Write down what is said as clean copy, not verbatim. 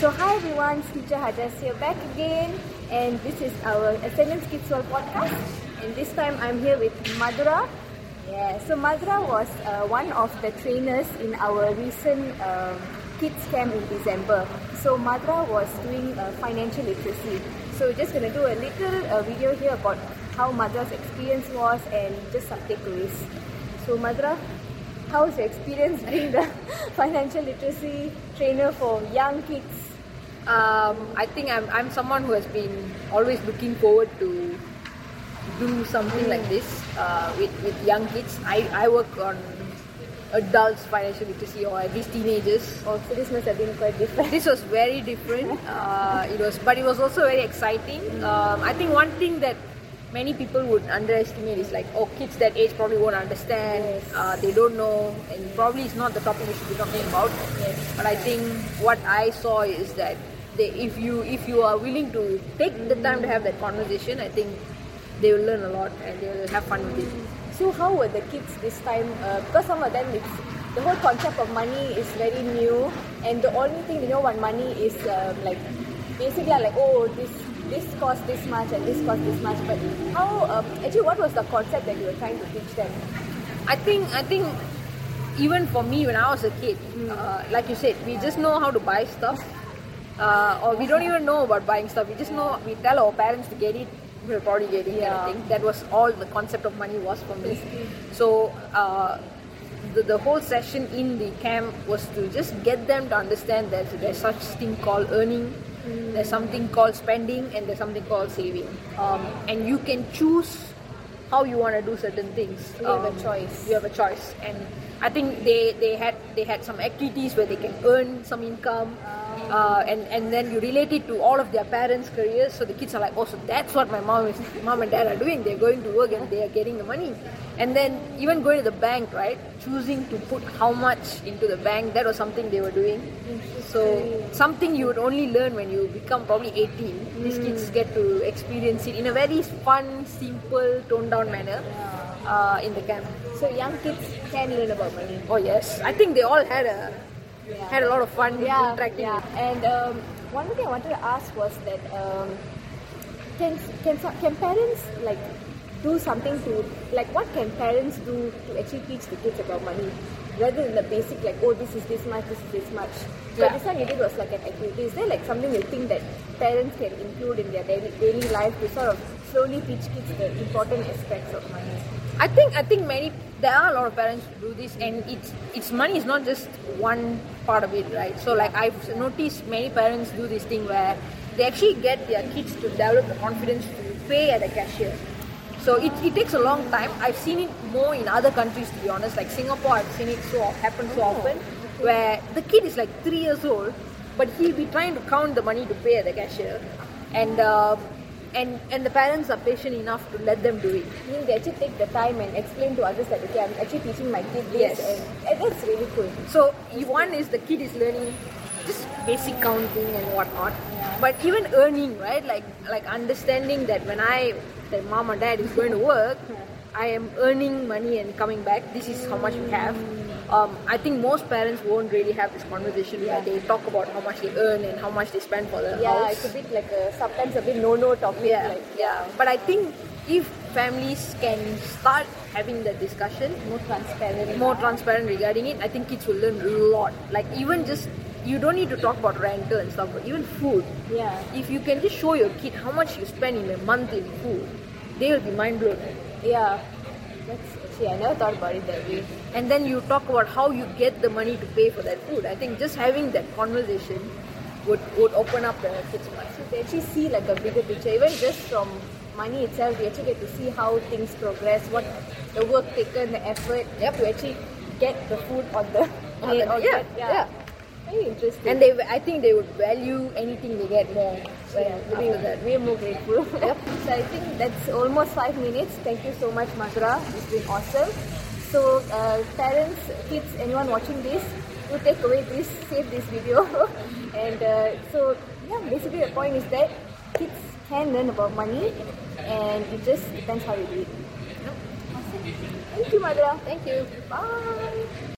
So hi everyone, teacher Hajar here back again, and this is our Ascendance Kids World podcast, and this time I'm here with Madhura. Yeah, so Madhura was one of the trainers in our recent kids camp in December. So Madhura was doing financial literacy. So we're just going to do a little video here about how Madhura's experience was and just some takeaways. So Madhura, how's your experience being the financial literacy trainer for young kids? I think I'm someone who has been always looking forward to do something like this with young kids. I work on adults financial literacy, or at least teenagers. Oh, so this must have been quite different. This was very different. It was also very exciting. I think one thing that many people would underestimate is like, oh, kids that age probably won't understand, yes. They don't know, and probably it's not the topic we should be talking about. Yes. But I think what I saw is that if you are willing to take the time to have that conversation, I think they will learn a lot and they will have fun with it. So how were the kids this time? Because some of them, the whole concept of money is very new, and the only thing they know about money is oh, this cost this much and this cost this much. But how actually, what was the concept that you were trying to teach them? I think even for me when I was a kid, like you said, we just know how to buy stuff, or we don't even know about buying stuff. We just know, we tell our parents to get it, we'll probably get it. Yeah. I think that was all the concept of money was for me. So the whole session in the camp was to just get them to understand that there's such thing called earning. There's something called spending, and there's something called saving, and you can choose how you want to do certain things. You have a choice. And I think they had some activities where they can earn some income, and then you relate it to all of their parents' careers. So the kids are like, oh, so that's what my mom and dad are doing. They're going to work and they are getting the money. And then even going to the bank, right? Choosing to put how much into the bank, that was something they were doing. So something you would only learn when you become probably 18. These kids get to experience it in a very fun, simple, toned-down manner. Yeah. In the camp. So young kids can learn about money. Oh yes, I think they all had a lot of fun interacting. Yeah. And one thing I wanted to ask was that can parents like do something to, like, what can parents do to actually teach the kids about money rather than the basic, like, oh, this is this much, this is this much. So this time you did was like an activity. Is there like something you think that parents can include in their daily life to sort of slowly teach kids the important aspects of money? I think there are a lot of parents who do this, and it's money is not just one part of it, right? So like, I've noticed many parents do this thing where they actually get their kids to develop the confidence to pay at a cashier. So it takes a long time. I've seen it more in other countries, to be honest. Like Singapore, I've seen it happen so often, where the kid is like 3 years old, but he'll be trying to count the money to pay at the cashier, and the parents are patient enough to let them do it. I mean, they actually take the time and explain to others that, okay, I'm actually teaching my kid this. Yes. And that's really cool. So one is the kid is learning just basic counting and whatnot, but even earning, right? Like understanding that when the mom or dad is going to work, I am earning money and coming back. This is how much we have. I think most parents won't really have this conversation where they talk about how much they earn and how much they spend for their house. It's a bit like sometimes a bit no topic. But I think if families can start having that discussion, more transparent regarding it, I think kids will learn a lot. Like, even just, you don't need to talk about rental and stuff, but even food. Yeah. If you can just show your kid how much you spend in a month in food, they will be mind blown. Yeah. I never thought about it that way. And then you talk about how you get the money to pay for that food. I think just having that conversation would open up the kids' minds. So they actually see like a bigger picture. Even just from money itself, they actually get to see how things progress, what the work taken, the effort to actually get the food on the plate. Very interesting. And I think they would value anything they get more. We are more grateful. So I think that's almost 5 minutes. Thank you so much, Madhura. It's been awesome. So parents, kids, anyone watching this, do take away this, save this video. And basically the point is that kids can learn about money, and it just depends how you do it. Awesome. Thank you, Madhura. Thank you. Bye.